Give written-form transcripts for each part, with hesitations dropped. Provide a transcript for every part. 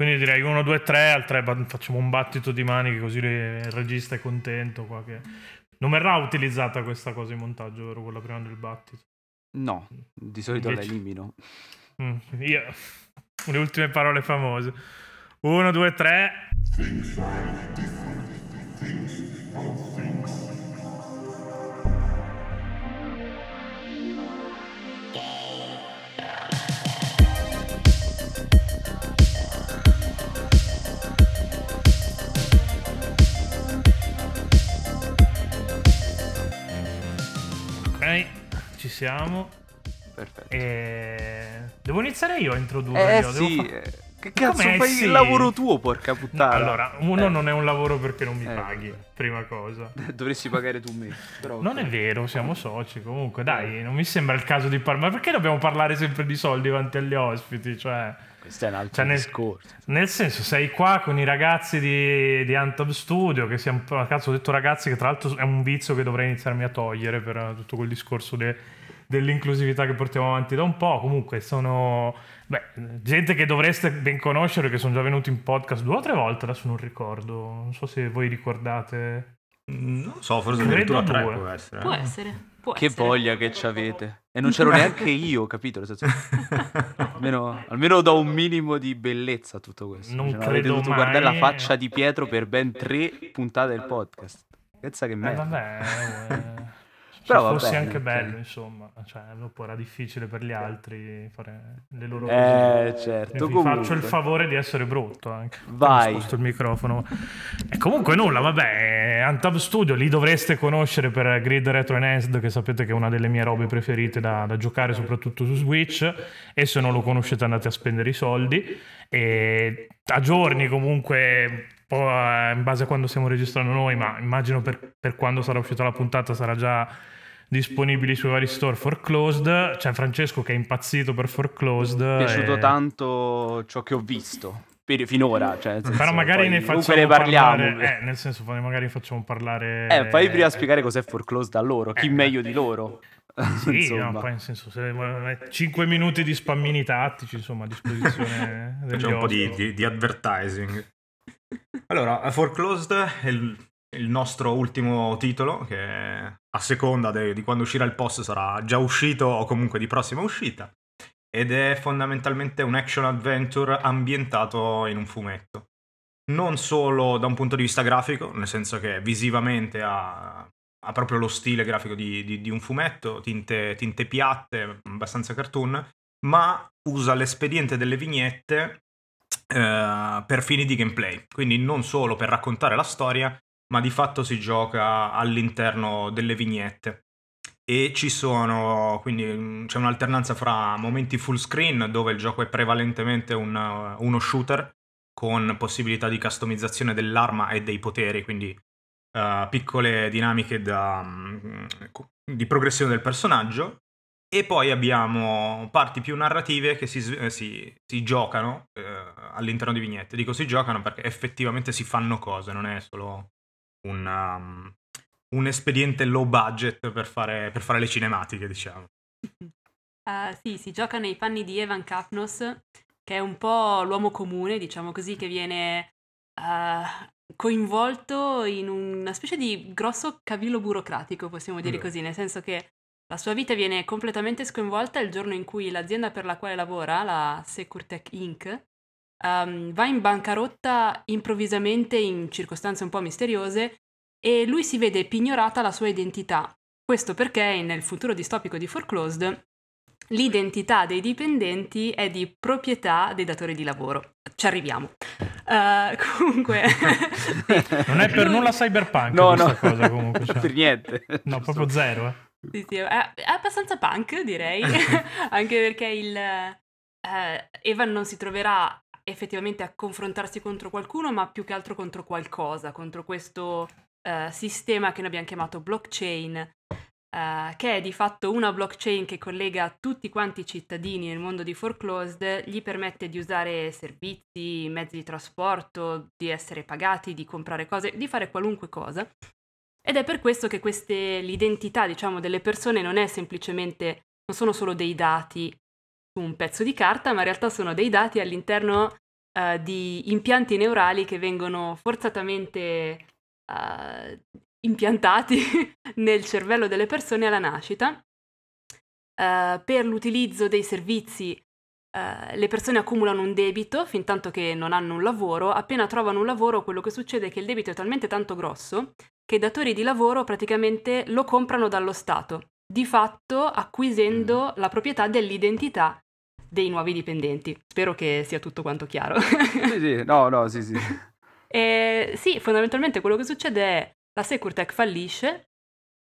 Quindi direi 1, 2, 3, al 3 facciamo un battito di maniche, così il regista è contento qua che... Non verrà utilizzata questa cosa in montaggio, vero? Quella prima del battito. No, di solito invece... la elimino. Io... Le ultime parole famose. 1, 2, 3. Things are different. Things are things. Ok, ci siamo. Perfetto. Devo iniziare io a introdurre. Io. Devo che cazzo fai il lavoro tuo, porca puttana? Allora, uno non è un lavoro perché non mi paghi, prima cosa. Dovresti pagare tu me. Però, non è vero, siamo soci. Comunque, dai, non mi sembra il caso di parlare. Ma perché dobbiamo parlare sempre di soldi davanti agli ospiti? Cioè, questo è un altro discorso. Nel senso, sei qua con i ragazzi di Antab Studio, che siamo, cazzo, ho detto ragazzi, che tra l'altro è un vizio che dovrei iniziarmi a togliere per tutto quel discorso dell'inclusività che portiamo avanti da un po'. Comunque sono gente che dovreste ben conoscere, che sono già venuti in podcast 2 o 3 volte, adesso non ricordo, non so se voi ricordate. Non so, forse addirittura 3 può essere. Può essere. Voglia che ci avete, e non c'ero neanche io, capito? Almeno da un minimo di bellezza tutto questo. Non avete dovuto mai guardare la faccia di Pietro per ben 3 puntate del podcast. Pensa che merda. Però fosse anche bello, insomma, cioè, dopo era difficile per gli altri fare le loro cose. Certo. Vi faccio il favore di essere brutto anche. Vai. Ho sposto il microfono. E comunque nulla, vabbè, Antab Studio li dovreste conoscere per Grid Retro Enhanced, che sapete che è una delle mie robe preferite da giocare, soprattutto su Switch, e se non lo conoscete andate a spendere i soldi. E a giorni comunque... in base a quando stiamo registrando noi, ma immagino per quando sarà uscita la puntata sarà già disponibili sui vari store. Foreclosed, c'è Francesco che è impazzito per Foreclosed. Mi è piaciuto tanto ciò che ho visto finora, però magari ne facciamo parlare, nel senso magari facciamo parlare fai prima spiegare cos'è Foreclosed a loro, chi meglio di loro. Sì, no, poi in senso 5 minuti di spammini tattici, insomma, a disposizione. C'è un po' di advertising. Allora, Foreclosed è il nostro ultimo titolo, che a seconda di quando uscirà il post sarà già uscito o comunque di prossima uscita, ed è fondamentalmente un action adventure ambientato in un fumetto. Non solo da un punto di vista grafico, nel senso che visivamente ha proprio lo stile grafico di un fumetto, tinte piatte, abbastanza cartoon, ma usa l'espediente delle vignette per fini di gameplay, quindi non solo per raccontare la storia, ma di fatto si gioca all'interno delle vignette, e quindi c'è un'alternanza fra momenti full screen, dove il gioco è prevalentemente uno shooter con possibilità di customizzazione dell'arma e dei poteri, quindi piccole dinamiche di progressione del personaggio. E poi abbiamo parti più narrative che si giocano all'interno di vignette. Dico si giocano perché effettivamente si fanno cose, non è solo un espediente low budget per fare le cinematiche, diciamo. Sì, si gioca nei panni di Evan Katnos, che è un po' l'uomo comune, diciamo così, che viene coinvolto in una specie di grosso cavillo burocratico, possiamo dire così, nel senso che la sua vita viene completamente sconvolta il giorno in cui l'azienda per la quale lavora, la SecureTech Inc., va in bancarotta improvvisamente in circostanze un po' misteriose, e lui si vede pignorata la sua identità. Questo perché nel futuro distopico di Foreclosed l'identità dei dipendenti è di proprietà dei datori di lavoro. Ci arriviamo. Comunque non è per nulla cyberpunk, questa cosa comunque. Cioè. Per niente. No, proprio zero, Sì, è abbastanza punk, direi, anche perché Evan non si troverà effettivamente a confrontarsi contro qualcuno, ma più che altro contro qualcosa, contro questo sistema che noi abbiamo chiamato blockchain, che è di fatto una blockchain che collega tutti quanti i cittadini nel mondo di Foreclosed, gli permette di usare servizi, mezzi di trasporto, di essere pagati, di comprare cose, di fare qualunque cosa. Ed è per questo che l'identità, diciamo, delle persone non sono solo dei dati su un pezzo di carta, ma in realtà sono dei dati all'interno di impianti neurali che vengono forzatamente impiantati nel cervello delle persone alla nascita. Per l'utilizzo dei servizi, le persone accumulano un debito fin tanto che non hanno un lavoro. Appena trovano un lavoro, quello che succede è che il debito è talmente tanto grosso che i datori di lavoro praticamente lo comprano dallo Stato, di fatto acquisendo la proprietà dell'identità dei nuovi dipendenti. Spero che sia tutto quanto chiaro. Sì. E, sì, fondamentalmente quello che succede è la SecureTech fallisce,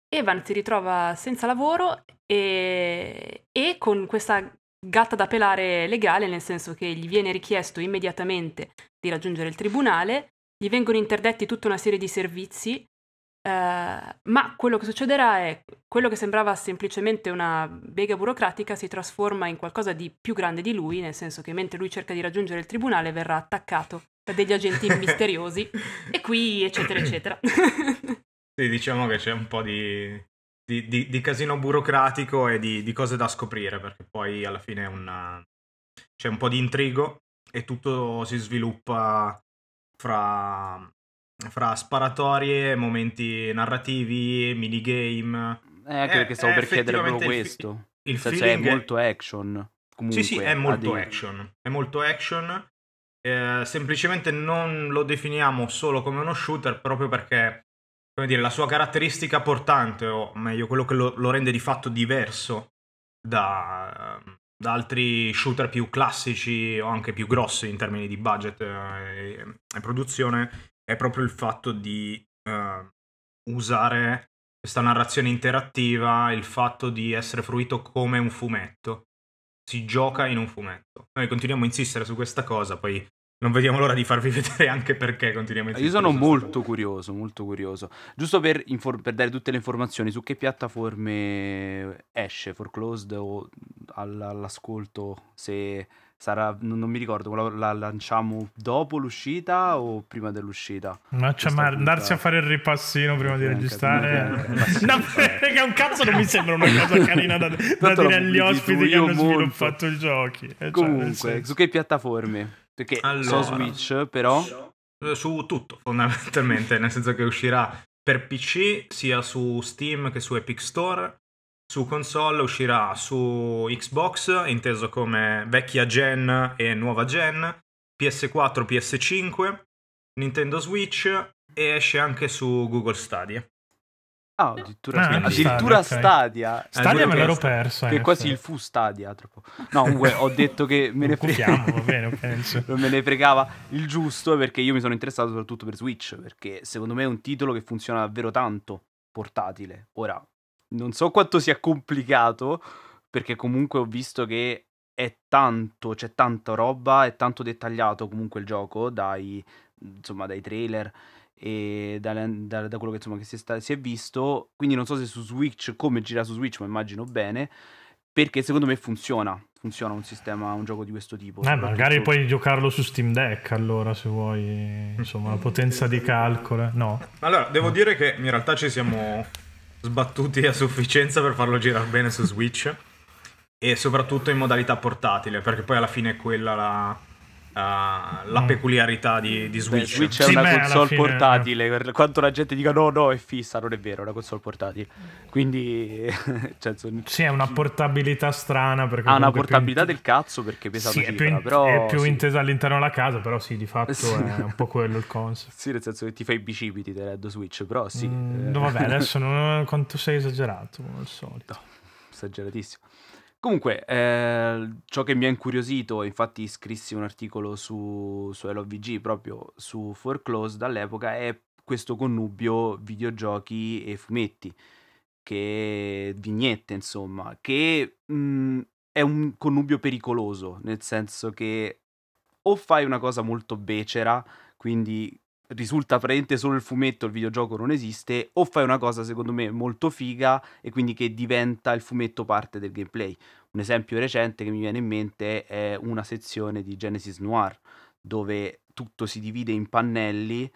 Evan si ritrova senza lavoro e con questa gatta da pelare legale, nel senso che gli viene richiesto immediatamente di raggiungere il tribunale, gli vengono interdetti tutta una serie di servizi, ma quello che succederà è quello che sembrava semplicemente una bega burocratica si trasforma in qualcosa di più grande di lui, nel senso che mentre lui cerca di raggiungere il tribunale verrà attaccato da degli agenti misteriosi e qui eccetera eccetera. Sì, diciamo che c'è un po' di casino burocratico e di cose da scoprire, perché poi alla fine c'è un po' di intrigo e tutto si sviluppa fra sparatorie, momenti narrativi, minigame. Anche perché stavo per chiedere proprio questo. È molto action. Comunque, sì, è molto action. Semplicemente non lo definiamo solo come uno shooter, proprio perché, come dire, la sua caratteristica portante, o meglio quello che lo rende di fatto diverso da altri shooter più classici o anche più grossi in termini di budget e produzione, è proprio il fatto di usare questa narrazione interattiva, il fatto di essere fruito come un fumetto. Si gioca in un fumetto. Noi continuiamo a insistere su questa cosa, poi non vediamo l'ora di farvi vedere anche perché continuiamo a insistere. Io sono molto curioso. Giusto per dare tutte le informazioni su che piattaforme esce Foreclosed, o all'ascolto, se sarà, non mi ricordo, la lanciamo dopo l'uscita o prima dell'uscita? Ma andarsi a fare il ripassino prima di registrare. No, perché un cazzo non mi sembra una cosa carina da dire agli ospiti che hanno sviluppato i giochi. Comunque, cioè, su che piattaforme? Perché allora, su Switch però su tutto fondamentalmente, nel senso che uscirà per PC sia su Steam che su Epic Store, su console uscirà su Xbox inteso come vecchia gen e nuova gen, PS4, PS5, Nintendo Switch, e esce anche su Google Stadia. Addirittura Stadia. Stadia me l'ero perso. Che quasi il fu Stadia troppo. No, comunque ho detto che me ne fregava. Non me ne fregava il giusto, perché io mi sono interessato soprattutto per Switch, perché secondo me è un titolo che funziona davvero tanto portatile. Ora, non so quanto sia complicato, perché comunque ho visto che è tanto, c'è tanta roba, è tanto dettagliato comunque il gioco, dai trailer e da quello che, insomma, che si è visto. Quindi non so se su Switch, come gira su Switch, ma immagino bene, perché secondo me funziona un sistema, un gioco di questo tipo. Magari puoi giocarlo su Steam Deck, allora, se vuoi, insomma, la potenza di calcolo. No, allora devo dire che in realtà ci siamo sbattuti a sufficienza per farlo girare bene su Switch e soprattutto in modalità portatile, perché poi alla fine è quella la peculiarità di Switch. Beh, Switch è una console portatile, per quanto la gente dica no è fissa, non è vero, è una console portatile, quindi sì, è una portabilità strana, perché ha una portabilità del cazzo, perché pesa una cifra, è più intesa all'interno della casa, però sì, di fatto è un po' quello il concept. Sì, nel senso che ti fai i bicipiti te Red Switch, però sì. No, vabbè, adesso non quanto sei esagerato, come al solito. No, esageratissimo. Comunque, ciò che mi ha incuriosito, infatti iscrissi un articolo su L.O.V.G. proprio su Foreclosed dall'epoca, è questo connubio videogiochi e fumetti, che vignette insomma, che è un connubio pericoloso, nel senso che o fai una cosa molto becera, quindi risulta praticamente solo il fumetto, il videogioco non esiste, o fai una cosa secondo me molto figa e quindi che diventa il fumetto parte del gameplay. Un esempio recente che mi viene in mente è una sezione di Genesis Noir dove tutto si divide in pannelli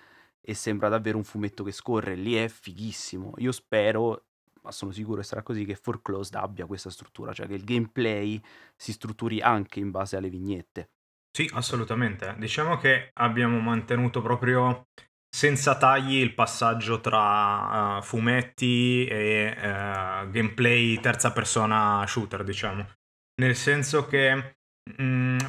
e sembra davvero un fumetto che scorre, lì è fighissimo. Io spero, ma sono sicuro che sarà così, che Foreclosed abbia questa struttura, cioè che il gameplay si strutturi anche in base alle vignette. Sì, assolutamente. Diciamo che abbiamo mantenuto proprio senza tagli il passaggio tra fumetti e gameplay terza persona shooter, diciamo. Nel senso che,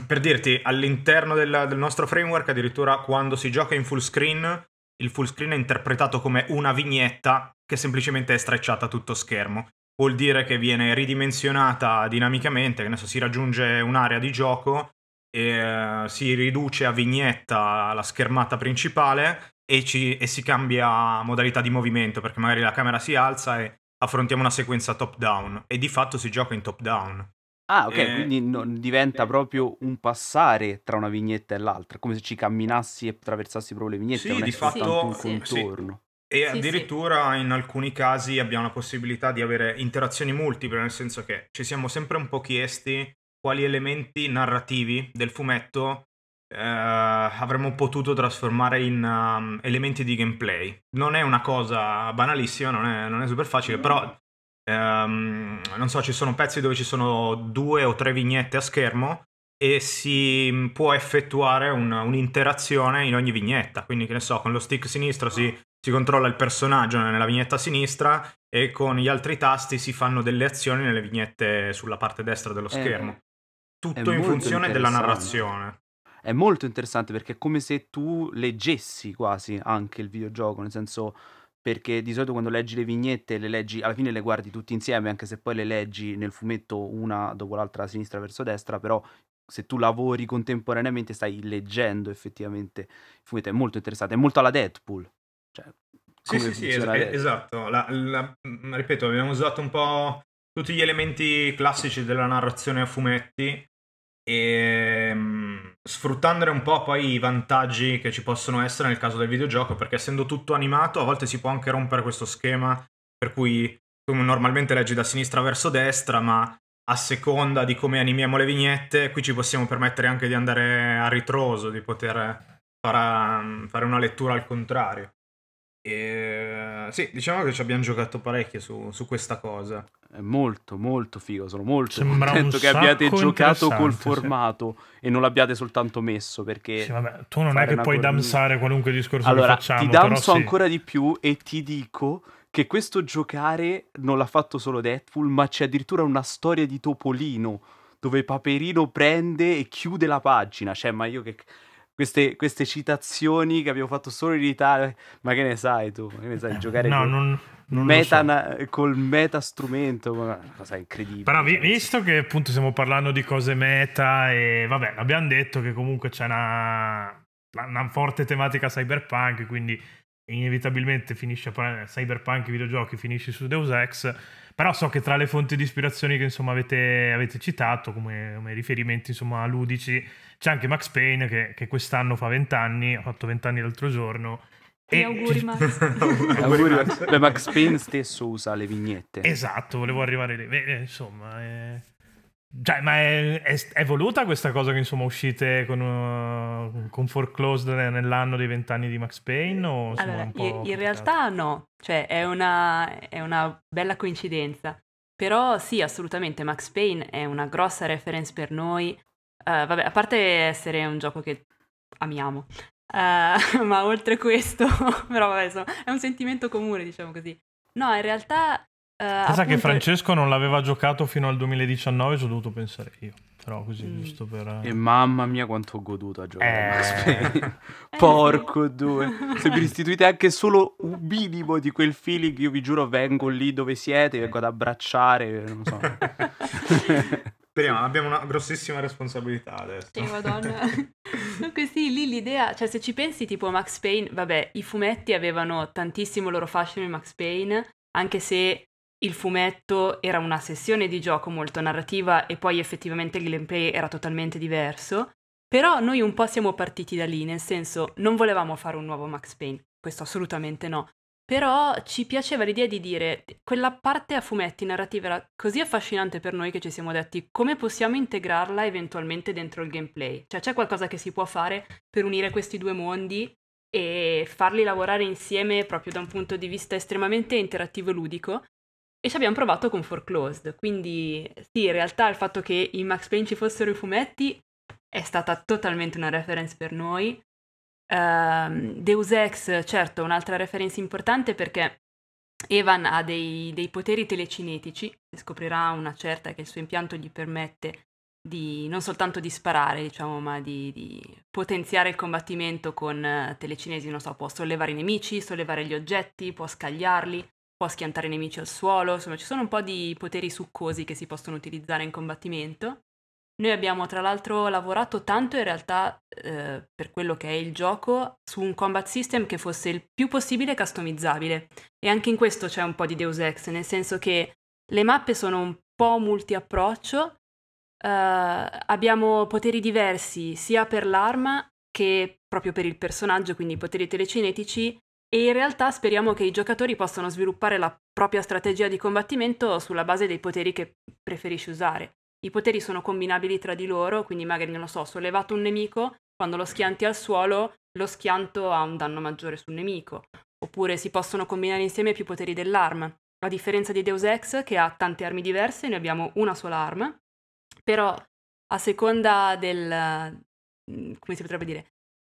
per dirti, all'interno del nostro framework, addirittura quando si gioca in full screen, il full screen è interpretato come una vignetta che semplicemente è strecciata a tutto schermo. Vuol dire che viene ridimensionata dinamicamente, che adesso si raggiunge un'area di gioco e si riduce a vignetta la schermata principale e si cambia modalità di movimento, perché magari la camera si alza e affrontiamo una sequenza top down e di fatto si gioca in top down. Ah, ok, quindi non diventa proprio un passare tra una vignetta e l'altra, come se ci camminassi e attraversassi proprio le vignette. Sì, non di fatto sì, un contorno. Sì. E sì, addirittura sì. In alcuni casi abbiamo la possibilità di avere interazioni multiple, nel senso che ci siamo sempre un po' chiesti quali elementi narrativi del fumetto avremmo potuto trasformare in elementi di gameplay. Non è una cosa banalissima, non è super facile, però non so, ci sono pezzi dove ci sono 2 o 3 vignette a schermo e si può effettuare un'interazione in ogni vignetta. Quindi, che ne so, con lo stick sinistro si controlla il personaggio nella vignetta sinistra e con gli altri tasti si fanno delle azioni nelle vignette sulla parte destra dello schermo. Tutto in funzione della narrazione. È molto interessante perché è come se tu leggessi quasi anche il videogioco, nel senso, perché di solito quando leggi le vignette le leggi, alla fine le guardi tutte insieme, anche se poi le leggi nel fumetto una dopo l'altra da sinistra verso destra, però se tu lavori contemporaneamente stai leggendo effettivamente il fumetto. È molto interessante, è molto alla Deadpool. Cioè, sì, esatto. Ripeto, abbiamo usato un po' tutti gli elementi classici della narrazione a fumetti e sfruttandone un po' poi i vantaggi che ci possono essere nel caso del videogioco, perché essendo tutto animato a volte si può anche rompere questo schema per cui tu normalmente leggi da sinistra verso destra, ma a seconda di come animiamo le vignette qui ci possiamo permettere anche di andare a ritroso, di poter fare una lettura al contrario. E sì, diciamo che ci abbiamo giocato parecchio su questa cosa. È molto molto figo, sono molto contento che abbiate giocato col formato e non l'abbiate soltanto messo, perché sì, vabbè, tu non è che puoi damsare qualunque discorso allora, che facciamo. Allora, ti damso ancora di più e ti dico che questo giocare non l'ha fatto solo Deadpool, ma c'è addirittura una storia di Topolino dove Paperino prende e chiude la pagina. Cioè, ma io che... Queste citazioni che abbiamo fatto solo in Italia, ma che ne sai tu? Che ne sai giocare col meta strumento? Una cosa incredibile. Però visto che appunto stiamo parlando di cose meta e vabbè, abbiamo detto che comunque c'è una forte tematica cyberpunk, quindi inevitabilmente finisce cyberpunk, i videogiochi finisce su Deus Ex, però so che tra le fonti di ispirazione che insomma avete citato come riferimenti insomma ludici c'è anche Max Payne che quest'anno fa 20 anni, ha fatto 20 anni l'altro giorno. E auguri Max. Auguri Max. Beh, Max Payne stesso usa le vignette. Esatto, volevo arrivare lì. Beh, insomma, cioè, ma è voluta questa cosa che insomma uscite con Foreclosed nell'anno dei 20 anni di Max Payne? O allora, un po' in realtà no, cioè è una bella coincidenza, però sì, assolutamente Max Payne è una grossa reference per noi, vabbè, a parte essere un gioco che amiamo, ma oltre questo però vabbè, è un sentimento comune, diciamo così. No, in realtà... Pensa che Francesco non l'aveva giocato fino al 2019, ci ho dovuto pensare io, però così giusto per... E mamma mia quanto ho goduto a giocare. Porco due, se mi restituite anche solo un minimo di quel feeling, io vi giuro vengo lì dove siete, vengo ad abbracciare, non so. Speriamo, abbiamo una grossissima responsabilità adesso. Sì, madonna. Dunque sì, lì l'idea, cioè se ci pensi tipo Max Payne, vabbè, i fumetti avevano tantissimo loro fascino in Max Payne, anche se... Il fumetto era una sessione di gioco molto narrativa e poi effettivamente il gameplay era totalmente diverso, però noi un po' siamo partiti da lì, nel senso non volevamo fare un nuovo Max Payne, questo assolutamente no, però ci piaceva l'idea di dire quella parte a fumetti narrativa era così affascinante per noi che ci siamo detti come possiamo integrarla eventualmente dentro il gameplay, cioè c'è qualcosa che si può fare per unire questi due mondi e farli lavorare insieme proprio da un punto di vista estremamente interattivo e ludico. E ci abbiamo provato con Foreclosed, quindi sì, in realtà il fatto che in Max Payne ci fossero i fumetti è stata totalmente una reference per noi. Deus Ex, certo, un'altra reference importante, perché Evan ha dei poteri telecinetici, scoprirà una certa che il suo impianto gli permette di non soltanto di sparare, diciamo, ma di potenziare il combattimento con telecinesi, non so, può sollevare i nemici, sollevare gli oggetti, può scagliarli, può schiantare i nemici al suolo, insomma ci sono un po' di poteri succosi che si possono utilizzare in combattimento. Noi abbiamo tra l'altro lavorato tanto in realtà per quello che è il gioco su un combat system che fosse il più possibile customizzabile, e anche in questo c'è un po' di Deus Ex, nel senso che le mappe sono un po' multi-approccio, abbiamo poteri diversi sia per l'arma che proprio per il personaggio, quindi poteri telecinetici, e in realtà speriamo che i giocatori possano sviluppare la propria strategia di combattimento sulla base dei poteri che preferisci usare. I poteri sono combinabili tra di loro, quindi magari, non lo so, sollevato un nemico, quando lo schianti al suolo, lo schianto ha un danno maggiore sul nemico. Oppure si possono combinare insieme più poteri dell'arma. A differenza di Deus Ex, che ha tante armi diverse, noi abbiamo una sola arma, però a seconda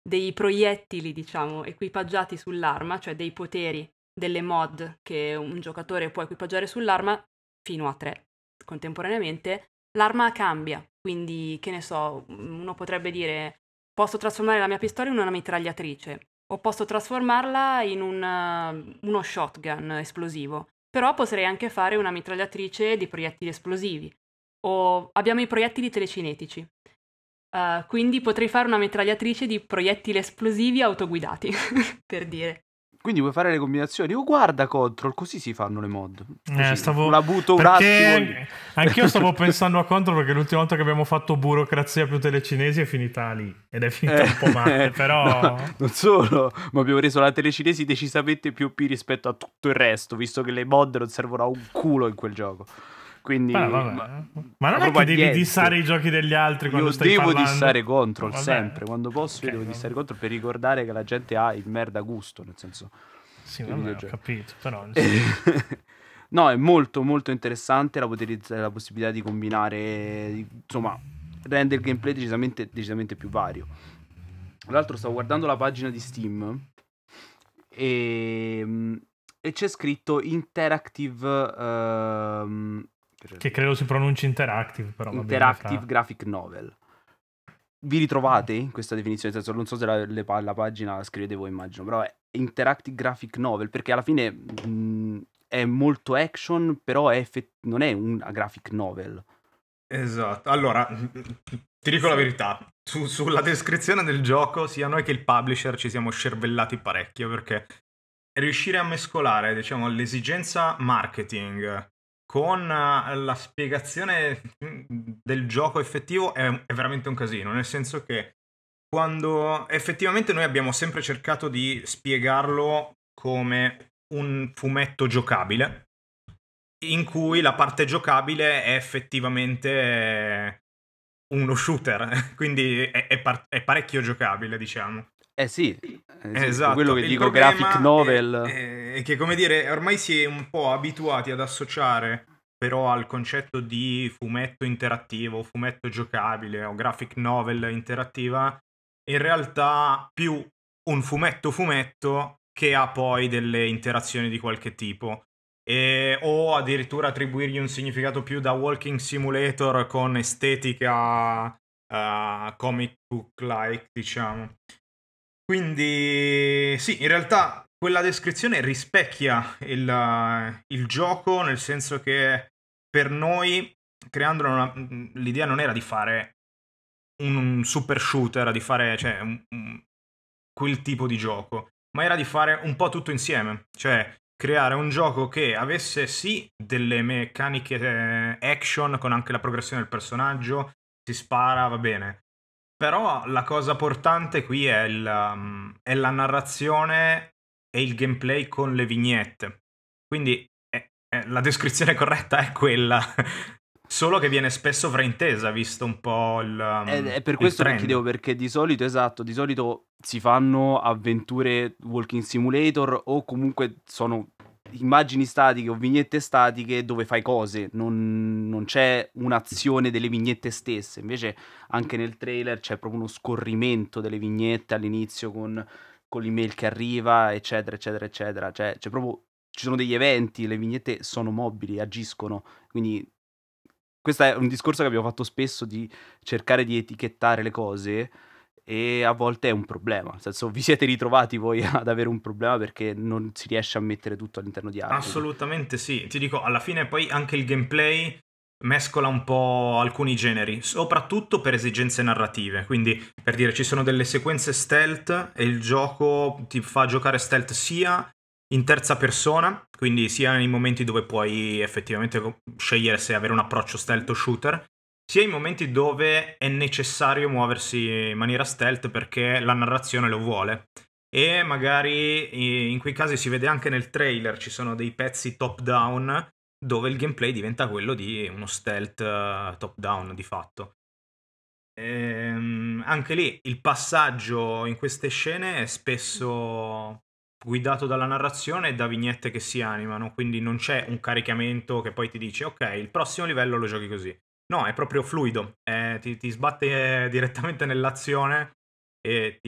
dei proiettili, diciamo, equipaggiati sull'arma, cioè dei poteri, delle mod che un giocatore può equipaggiare sull'arma, fino a 3 contemporaneamente, l'arma cambia, quindi, che ne so, uno potrebbe dire posso trasformare la mia pistola in una mitragliatrice, o posso trasformarla in uno shotgun esplosivo, però potrei anche fare una mitragliatrice di proiettili esplosivi, o abbiamo i proiettili telecinetici, quindi potrei fare una mitragliatrice di proiettili esplosivi autoguidati, per dire. Quindi vuoi fare le combinazioni? Oh, guarda Control, così si fanno le mod. Così, la butto un attimo. Anch'io stavo pensando a Control, perché l'ultima volta che abbiamo fatto burocrazia più telecinesi è finita lì. Ed è finita un po' male, però... No, non solo, ma abbiamo reso la telecinesi decisamente più OP rispetto a tutto il resto, visto che le mod non servono a un culo in quel gioco. Quindi, ma non è che devi dissare i giochi degli altri quando stai parlando. Io devo dissare Control sempre, quando posso, okay, devo dissare Control per ricordare che la gente ha il merda gusto, nel senso. Sì, vabbè, ho capito, però no, è molto molto interessante la possibilità di combinare, insomma, rende il gameplay decisamente più vario. Tra l'altro stavo guardando la pagina di Steam e c'è scritto Interactive che credo si pronuncia Interactive, però Interactive Graphic Novel. Vi ritrovate in questa definizione? Nel senso, non so se la pagina la scrivete voi, immagino, però è Interactive Graphic Novel, perché alla fine è molto action, però non è una graphic novel. Esatto. Allora, ti dico la verità, sulla descrizione del gioco sia noi che il publisher ci siamo scervellati parecchio, perché riuscire a mescolare, diciamo, l'esigenza marketing con la spiegazione del gioco effettivo è veramente un casino, nel senso che quando effettivamente noi abbiamo sempre cercato di spiegarlo come un fumetto giocabile, in cui la parte giocabile è effettivamente uno shooter, quindi è parecchio giocabile, diciamo. Esatto, quello che dico, graphic novel. È che, come dire, ormai si è un po' abituati ad associare però al concetto di fumetto interattivo, fumetto giocabile o graphic novel interattiva, in realtà più un fumetto che ha poi delle interazioni di qualche tipo, o addirittura attribuirgli un significato più da walking simulator con estetica comic book-like, diciamo. Quindi sì, in realtà quella descrizione rispecchia il gioco, nel senso che per noi, creandolo, l'idea non era di fare un super shooter, era di fare quel tipo di gioco, ma era di fare un po' tutto insieme, cioè creare un gioco che avesse sì delle meccaniche action con anche la progressione del personaggio, si spara, va bene. Però la cosa portante qui è la narrazione e il gameplay con le vignette. Quindi la descrizione corretta è quella, solo che viene spesso fraintesa, visto un po' il è per questo che chiedevo, perché di solito si fanno avventure walking simulator o comunque sono immagini statiche o vignette statiche dove fai cose, non c'è un'azione delle vignette stesse. Invece anche nel trailer c'è proprio uno scorrimento delle vignette all'inizio con l'email che arriva, eccetera eccetera eccetera. Cioè c'è proprio, ci sono degli eventi, le vignette sono mobili, agiscono. Quindi questo è un discorso che abbiamo fatto spesso, di cercare di etichettare le cose, e a volte è un problema, nel senso, vi siete ritrovati voi ad avere un problema perché non si riesce a mettere tutto all'interno di altri. Assolutamente sì, ti dico, alla fine poi anche il gameplay mescola un po' alcuni generi, soprattutto per esigenze narrative. Quindi, per dire, ci sono delle sequenze stealth e il gioco ti fa giocare stealth sia in terza persona, quindi sia nei momenti dove puoi effettivamente scegliere se avere un approccio stealth o shooter, sia in momenti dove è necessario muoversi in maniera stealth perché la narrazione lo vuole. E magari in quei casi si vede anche nel trailer, ci sono dei pezzi top down dove il gameplay diventa quello di uno stealth top down di fatto. Anche lì il passaggio in queste scene è spesso guidato dalla narrazione e da vignette che si animano, quindi non c'è un caricamento che poi ti dice ok, il prossimo livello lo giochi così. No, è proprio fluido, ti sbatte direttamente nell'azione e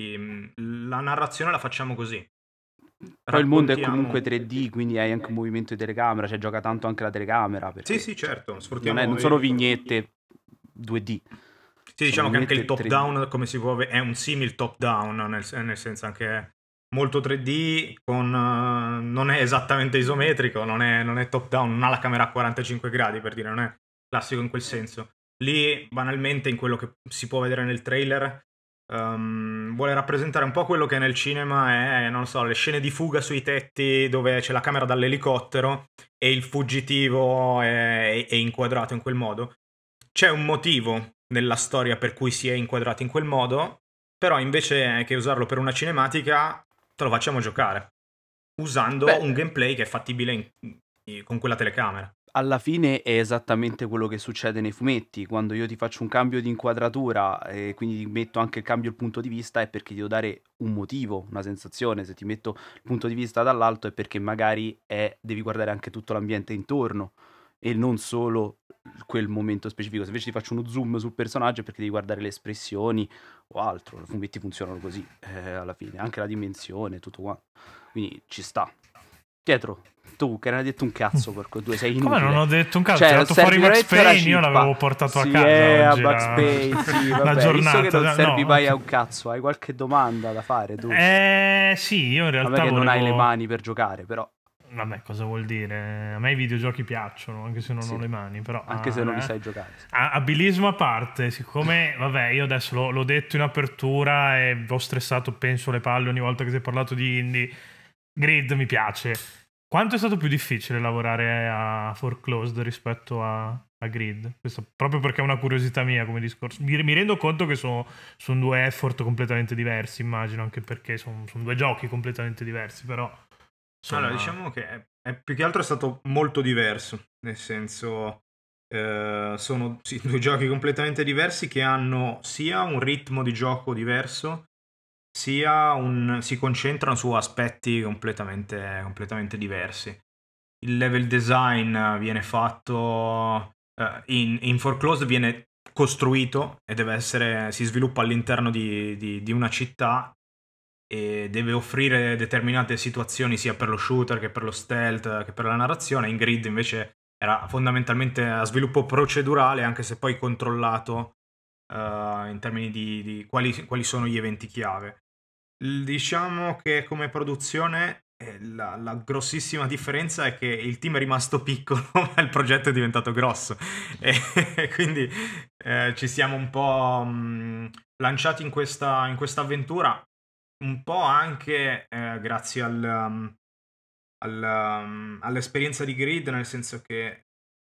la narrazione la facciamo così. Poi il mondo è comunque 3D, quindi hai anche un movimento di telecamera, cioè gioca tanto anche la telecamera. Sì, sì, certo. Non sono vignette 2D. Sì, diciamo che anche il top 3D. Down, come si può vedere, è un simil top down, nel senso anche molto 3D, non è esattamente isometrico, non è top down, non ha la camera a 45 gradi, per dire, non è classico in quel senso. Lì, banalmente, in quello che si può vedere nel trailer, vuole rappresentare un po' quello che nel cinema è, non so, le scene di fuga sui tetti dove c'è la camera dall'elicottero e il fuggitivo è inquadrato in quel modo. C'è un motivo nella storia per cui si è inquadrato in quel modo, però invece che usarlo per una cinematica te lo facciamo giocare, usando un gameplay che è fattibile con quella telecamera. Alla fine è esattamente quello che succede nei fumetti, quando io ti faccio un cambio di inquadratura e quindi ti metto anche il cambio del punto di vista, è perché ti devo dare un motivo, una sensazione. Se ti metto il punto di vista dall'alto è perché magari devi guardare anche tutto l'ambiente intorno e non solo quel momento specifico. Se invece ti faccio uno zoom sul personaggio è perché devi guardare le espressioni o altro. I fumetti funzionano così, alla fine, anche la dimensione, tutto quanto, quindi ci sta. Pietro, tu che non hai detto un cazzo, porco due, sei inutile. Come non ho detto un cazzo? Cioè, ho dato fuori Max Payne, io l'avevo portato a casa. Max Payne, sì, vabbè. La giornata, visto che non servi mai a un cazzo, hai qualche domanda da fare tu? Sì, io in realtà non hai le mani per giocare, però. Vabbè, cosa vuol dire? A me i videogiochi piacciono, anche se non ho le mani, però. Anche se non li sai giocare. Abilismo a parte, siccome, vabbè, io adesso l'ho detto in apertura e ho stressato, penso, le palle ogni volta che si è parlato di indie. Grid mi piace. Quanto è stato più difficile lavorare a Foreclosed rispetto a Grid? Questo proprio perché è una curiosità mia come discorso. Mi rendo conto che sono due effort completamente diversi, immagino, anche perché sono due giochi completamente diversi, però. Allora, diciamo che è più che altro è stato molto diverso, nel senso sono due giochi completamente diversi che hanno sia un ritmo di gioco diverso, sia si concentrano su aspetti completamente diversi. Il level design viene fatto in Foreclosed, viene costruito e si sviluppa all'interno di una città e deve offrire determinate situazioni sia per lo shooter che per lo stealth che per la narrazione. In Grid invece era fondamentalmente a sviluppo procedurale, anche se poi controllato in termini di quali sono gli eventi chiave. Diciamo che come produzione la grossissima differenza è che il team è rimasto piccolo ma il progetto è diventato grosso e quindi ci siamo un po' lanciati in questa avventura, un po' anche grazie all'esperienza di Grid, nel senso che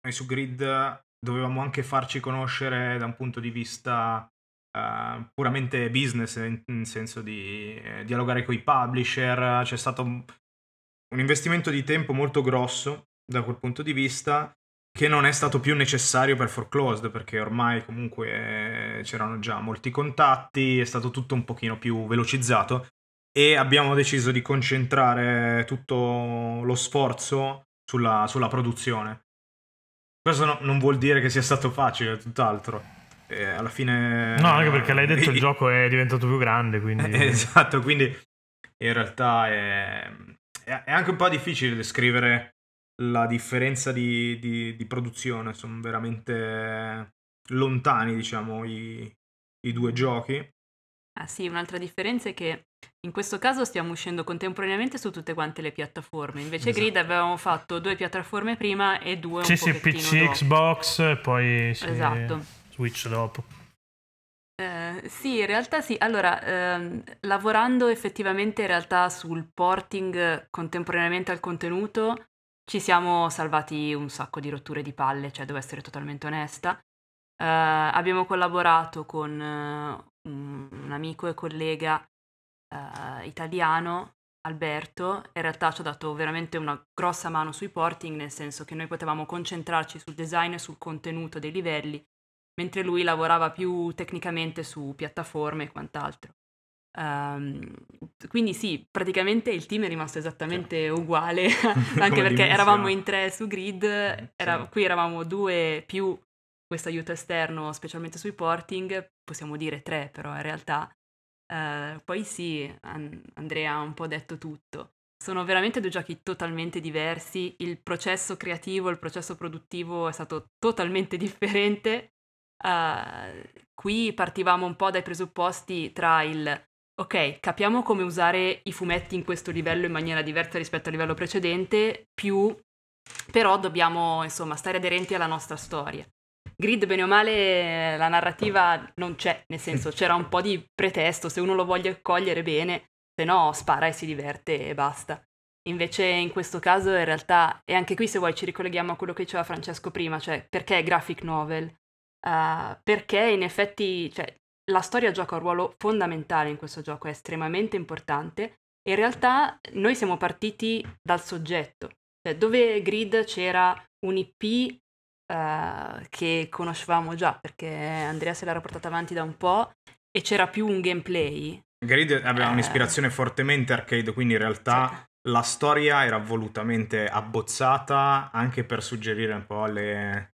noi su Grid dovevamo anche farci conoscere da un punto di vista puramente business, in senso di dialogare con i publisher. C'è stato un investimento di tempo molto grosso da quel punto di vista, che non è stato più necessario per Foreclosed, perché ormai comunque c'erano già molti contatti, è stato tutto un pochino più velocizzato. e abbiamo deciso di concentrare tutto lo sforzo sulla produzione. Questo non vuol dire che sia stato facile, tutt'altro. Alla fine no, anche perché l'hai detto, il gioco è diventato più grande, quindi esatto, quindi in realtà è anche un po' difficile descrivere la differenza di produzione. Sono veramente lontani, diciamo, i due giochi. Ah sì, un'altra differenza è che in questo caso stiamo uscendo contemporaneamente su tutte quante le piattaforme. Invece esatto. Grid avevamo fatto 2 piattaforme prima e 2 un pochettino PC, dopo. Xbox e poi sì, esatto. Switch dopo. Sì, in realtà sì. Allora, lavorando effettivamente in realtà sul porting contemporaneamente al contenuto, ci siamo salvati un sacco di rotture di palle, cioè devo essere totalmente onesta. Abbiamo collaborato con un amico e collega italiano, Alberto. In realtà ci ha dato veramente una grossa mano sui porting, nel senso che noi potevamo concentrarci sul design e sul contenuto dei livelli, mentre lui lavorava più tecnicamente su piattaforme e quant'altro. Quindi sì, praticamente il team è rimasto esattamente uguale, anche perché eravamo in 3 su Grid, qui eravamo 2 più questo aiuto esterno, specialmente sui porting, possiamo dire 3 però in realtà. Poi sì, Andrea ha un po' detto tutto. Sono veramente 2 giochi totalmente diversi, il processo creativo, il processo produttivo è stato totalmente differente. Qui partivamo un po' dai presupposti tra il ok, capiamo come usare i fumetti in questo livello in maniera diversa rispetto al livello precedente, più però dobbiamo insomma stare aderenti alla nostra storia. Grid, bene o male, la narrativa non c'è, nel senso c'era un po' di pretesto, se uno lo voglia cogliere bene, se no spara e si diverte e basta. Invece in questo caso in realtà, e anche qui se vuoi ci ricolleghiamo a quello che diceva Francesco prima, cioè perché graphic novel? Perché in effetti, cioè, la storia gioca un ruolo fondamentale in questo gioco, è estremamente importante, e in realtà noi siamo partiti dal soggetto, cioè, dove Grid c'era un IP che conoscevamo già perché Andrea se l'era portata avanti da un po' e c'era più un gameplay. Grid aveva un'ispirazione fortemente arcade, quindi in realtà certo. La storia era volutamente abbozzata anche per suggerire un po' come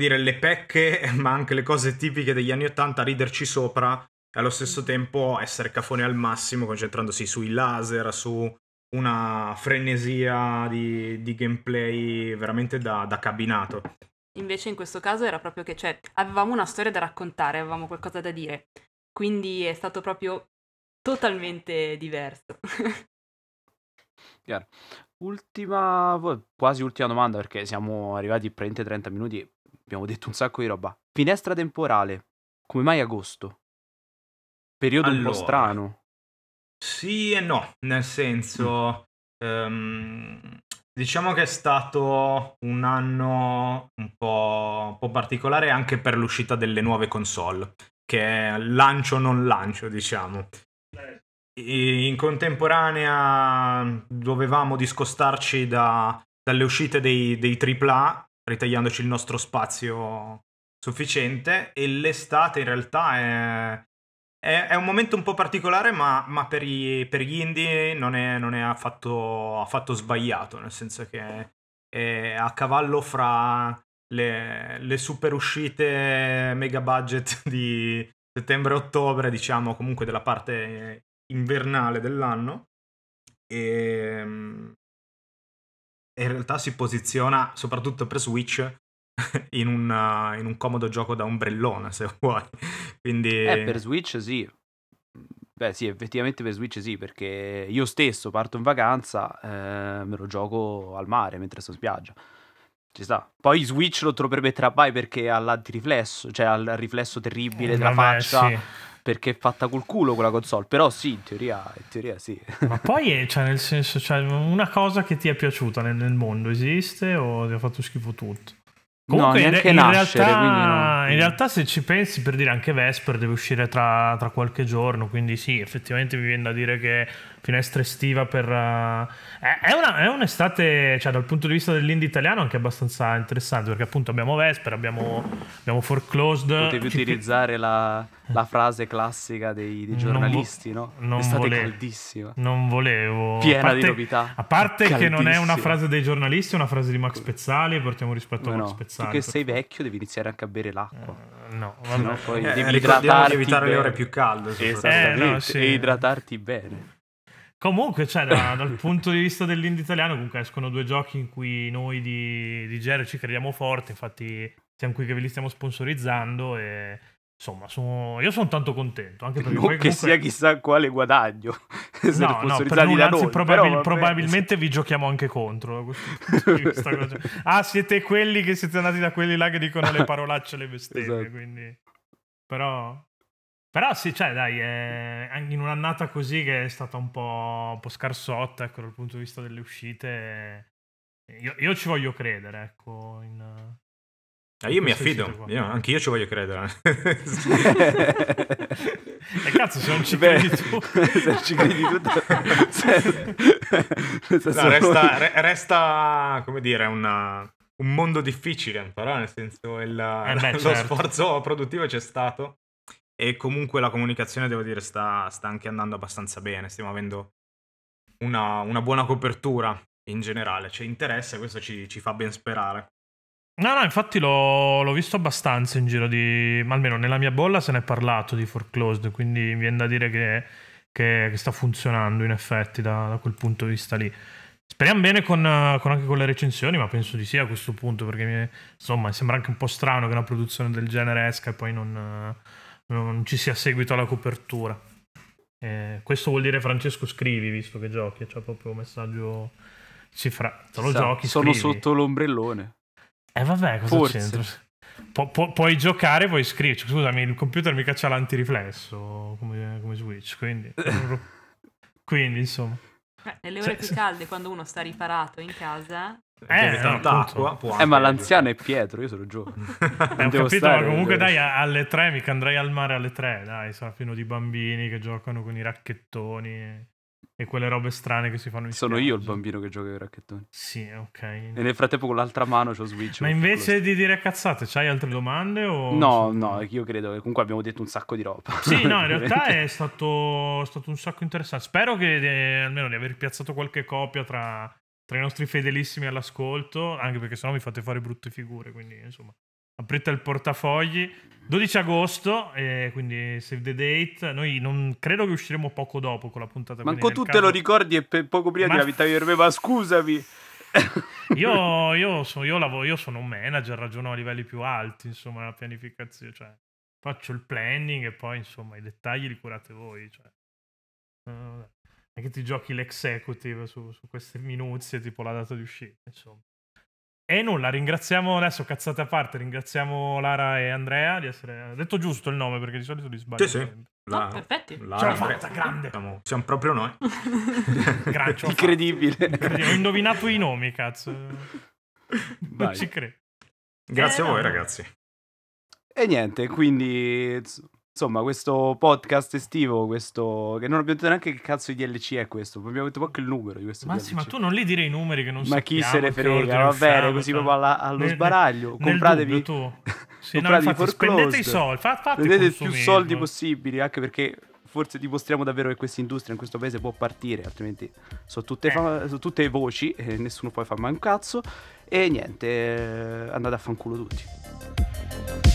dire, le pecche, ma anche le cose tipiche degli anni 80, riderci sopra e allo stesso tempo essere cafone al massimo, concentrandosi sui laser, su una frenesia di gameplay veramente da cabinato. Invece in questo caso era proprio che, cioè, avevamo una storia da raccontare, avevamo qualcosa da dire, quindi è stato proprio totalmente diverso. Chiaro. Quasi ultima domanda, perché siamo arrivati praticamente 30 minuti, abbiamo detto un sacco di roba. Finestra temporale, come mai agosto? Periodo allora, un po' strano. Sì e no, nel senso diciamo che è stato un anno un po' particolare anche per l'uscita delle nuove console, che è lancio non lancio, diciamo. In contemporanea dovevamo discostarci dalle uscite dei AAA, ritagliandoci il nostro spazio sufficiente, e l'estate in realtà è un momento un po' particolare, ma per gli indie non è affatto sbagliato, nel senso che è a cavallo fra le super uscite mega budget di settembre-ottobre, diciamo, comunque della parte invernale dell'anno, e in realtà si posiziona soprattutto per Switch in un comodo gioco da ombrellone, se vuoi. Quindi per Switch sì, beh sì, effettivamente per Switch sì, perché io stesso parto in vacanza, me lo gioco al mare mentre sto in spiaggia, ci sta. Poi Switch lo te lo permetterà mai, perché ha l'antiriflesso, cioè al riflesso terribile della faccia, sì. Perché è fatta col culo quella console, però sì, in teoria sì. Ma poi cioè, nel senso, cioè, una cosa che ti è piaciuta nel mondo esiste o ti ha fatto schifo tutto? Comunque, no, neanche in realtà, se ci pensi, per dire, anche Vesper deve uscire tra qualche giorno, quindi sì, effettivamente mi viene da dire che finestra estiva per è un'estate, cioè dal punto di vista dell'indie italiano anche abbastanza interessante, perché appunto abbiamo Vesper, abbiamo Foreclosed. Potevi utilizzare la frase classica dei giornalisti, no? L'estate è caldissima. Non volevo. Piena di novità. A parte che non è una frase dei giornalisti, è una frase di Max Pezzali, e portiamo rispetto a Max Pezzali. Perché sei vecchio devi iniziare anche a bere l'acqua. No, vabbè. No, poi devi idratarti, evitare bene. Le ore più calde, no, sì. E idratarti bene. Comunque, cioè, dal punto di vista dell'indie italiano, comunque escono due giochi in cui noi di Gero ci crediamo forte. Infatti siamo qui che ve li stiamo sponsorizzando e insomma, io sono tanto contento, anche perché non poi comunque... che sia chissà quale guadagno. No, per nulla, anzi, probabilmente vi giochiamo anche contro siete quelli che siete andati da quelli là che dicono le parolacce e le bestemmie, esatto. Quindi però sì, cioè dai, in un'annata così che è stata un po' scarsotta, ecco, dal punto di vista delle uscite, io ci voglio credere, ecco, io mi affido, anche io ci voglio credere. E cazzo, se non ci credi tu, no, resta come dire un mondo difficile, però nel senso lo sforzo produttivo c'è stato, e comunque la comunicazione, devo dire, sta anche andando abbastanza bene, stiamo avendo una buona copertura in generale, c'è interesse, e questo ci fa ben sperare. No, infatti l'ho visto abbastanza in giro ma almeno nella mia bolla se ne è parlato di Foreclosed, quindi mi viene da dire che sta funzionando in effetti da quel punto di vista lì. Speriamo bene anche con le recensioni, ma penso di sì a questo punto, perché insomma sembra anche un po' strano che una produzione del genere esca e poi non ci sia seguito alla copertura. Questo vuol dire, Francesco, scrivi, visto che giochi, c'è proprio un messaggio cifrato, te lo giochi, sono scrivi. Sotto l'ombrellone. Vabbè, cosa forse c'entra? Puoi giocare, puoi scrivere. Scusami, il computer mi caccia l'antiriflesso come Switch, quindi insomma. Nelle ore più calde, quando uno sta riparato in casa... ma l'anziano è Pietro, io sono giovane. Ho capito, ma comunque dai, alle 3 mica andrei al mare alle 3, dai, sarà pieno di bambini che giocano con i racchettoni e quelle robe strane che si fanno in spiaggia. Sono io il bambino che gioca ai racchettoni. Sì, ok. E nel frattempo con l'altra mano c'ho Switch. Ma invece di dire cazzate, c'hai altre domande? O... No, io credo che comunque abbiamo detto un sacco di roba. Sì, no, in realtà è stato un sacco interessante. Spero che almeno di aver piazzato qualche copia tra i nostri fedelissimi all'ascolto, anche perché sennò mi fate fare brutte figure, quindi insomma... Aprite il portafogli, 12 agosto, quindi save the date. Noi non credo che usciremo poco dopo con la puntata. Manco tu te lo ricordi e poco prima di la vita, ma scusami. Io sono un manager, ragiono a livelli più alti, insomma, la pianificazione, cioè faccio il planning e poi insomma i dettagli li curate voi, cioè. È che ti giochi l'executive su queste minuzie, tipo la data di uscita, insomma. E nulla, ringraziamo adesso, cazzate a parte, ringraziamo Lara e Andrea di essere... detto giusto il nome, perché di solito li sbaglio. Sì. No, perfetti. Lara, ce l'ho fatta, grande. Siamo proprio noi. Incredibile. Ho indovinato i nomi, cazzo. Vai. Non ci credo. Grazie a voi, ragazzi. E niente, quindi... Insomma, questo podcast estivo, questo che non abbiamo detto neanche che cazzo di DLC è questo, abbiamo detto anche il numero di questo DLC. Ma tu non li dire i numeri che non sappiamo. Ma chi se ne frega, va bene, così proprio allo sbaraglio. Compratevi Spendete i soldi, spendete più soldi possibili, anche perché forse dimostriamo davvero che questa industria in questo paese può partire, altrimenti sono tutte voci e nessuno poi fa mai un cazzo. E niente, andate a fanculo tutti.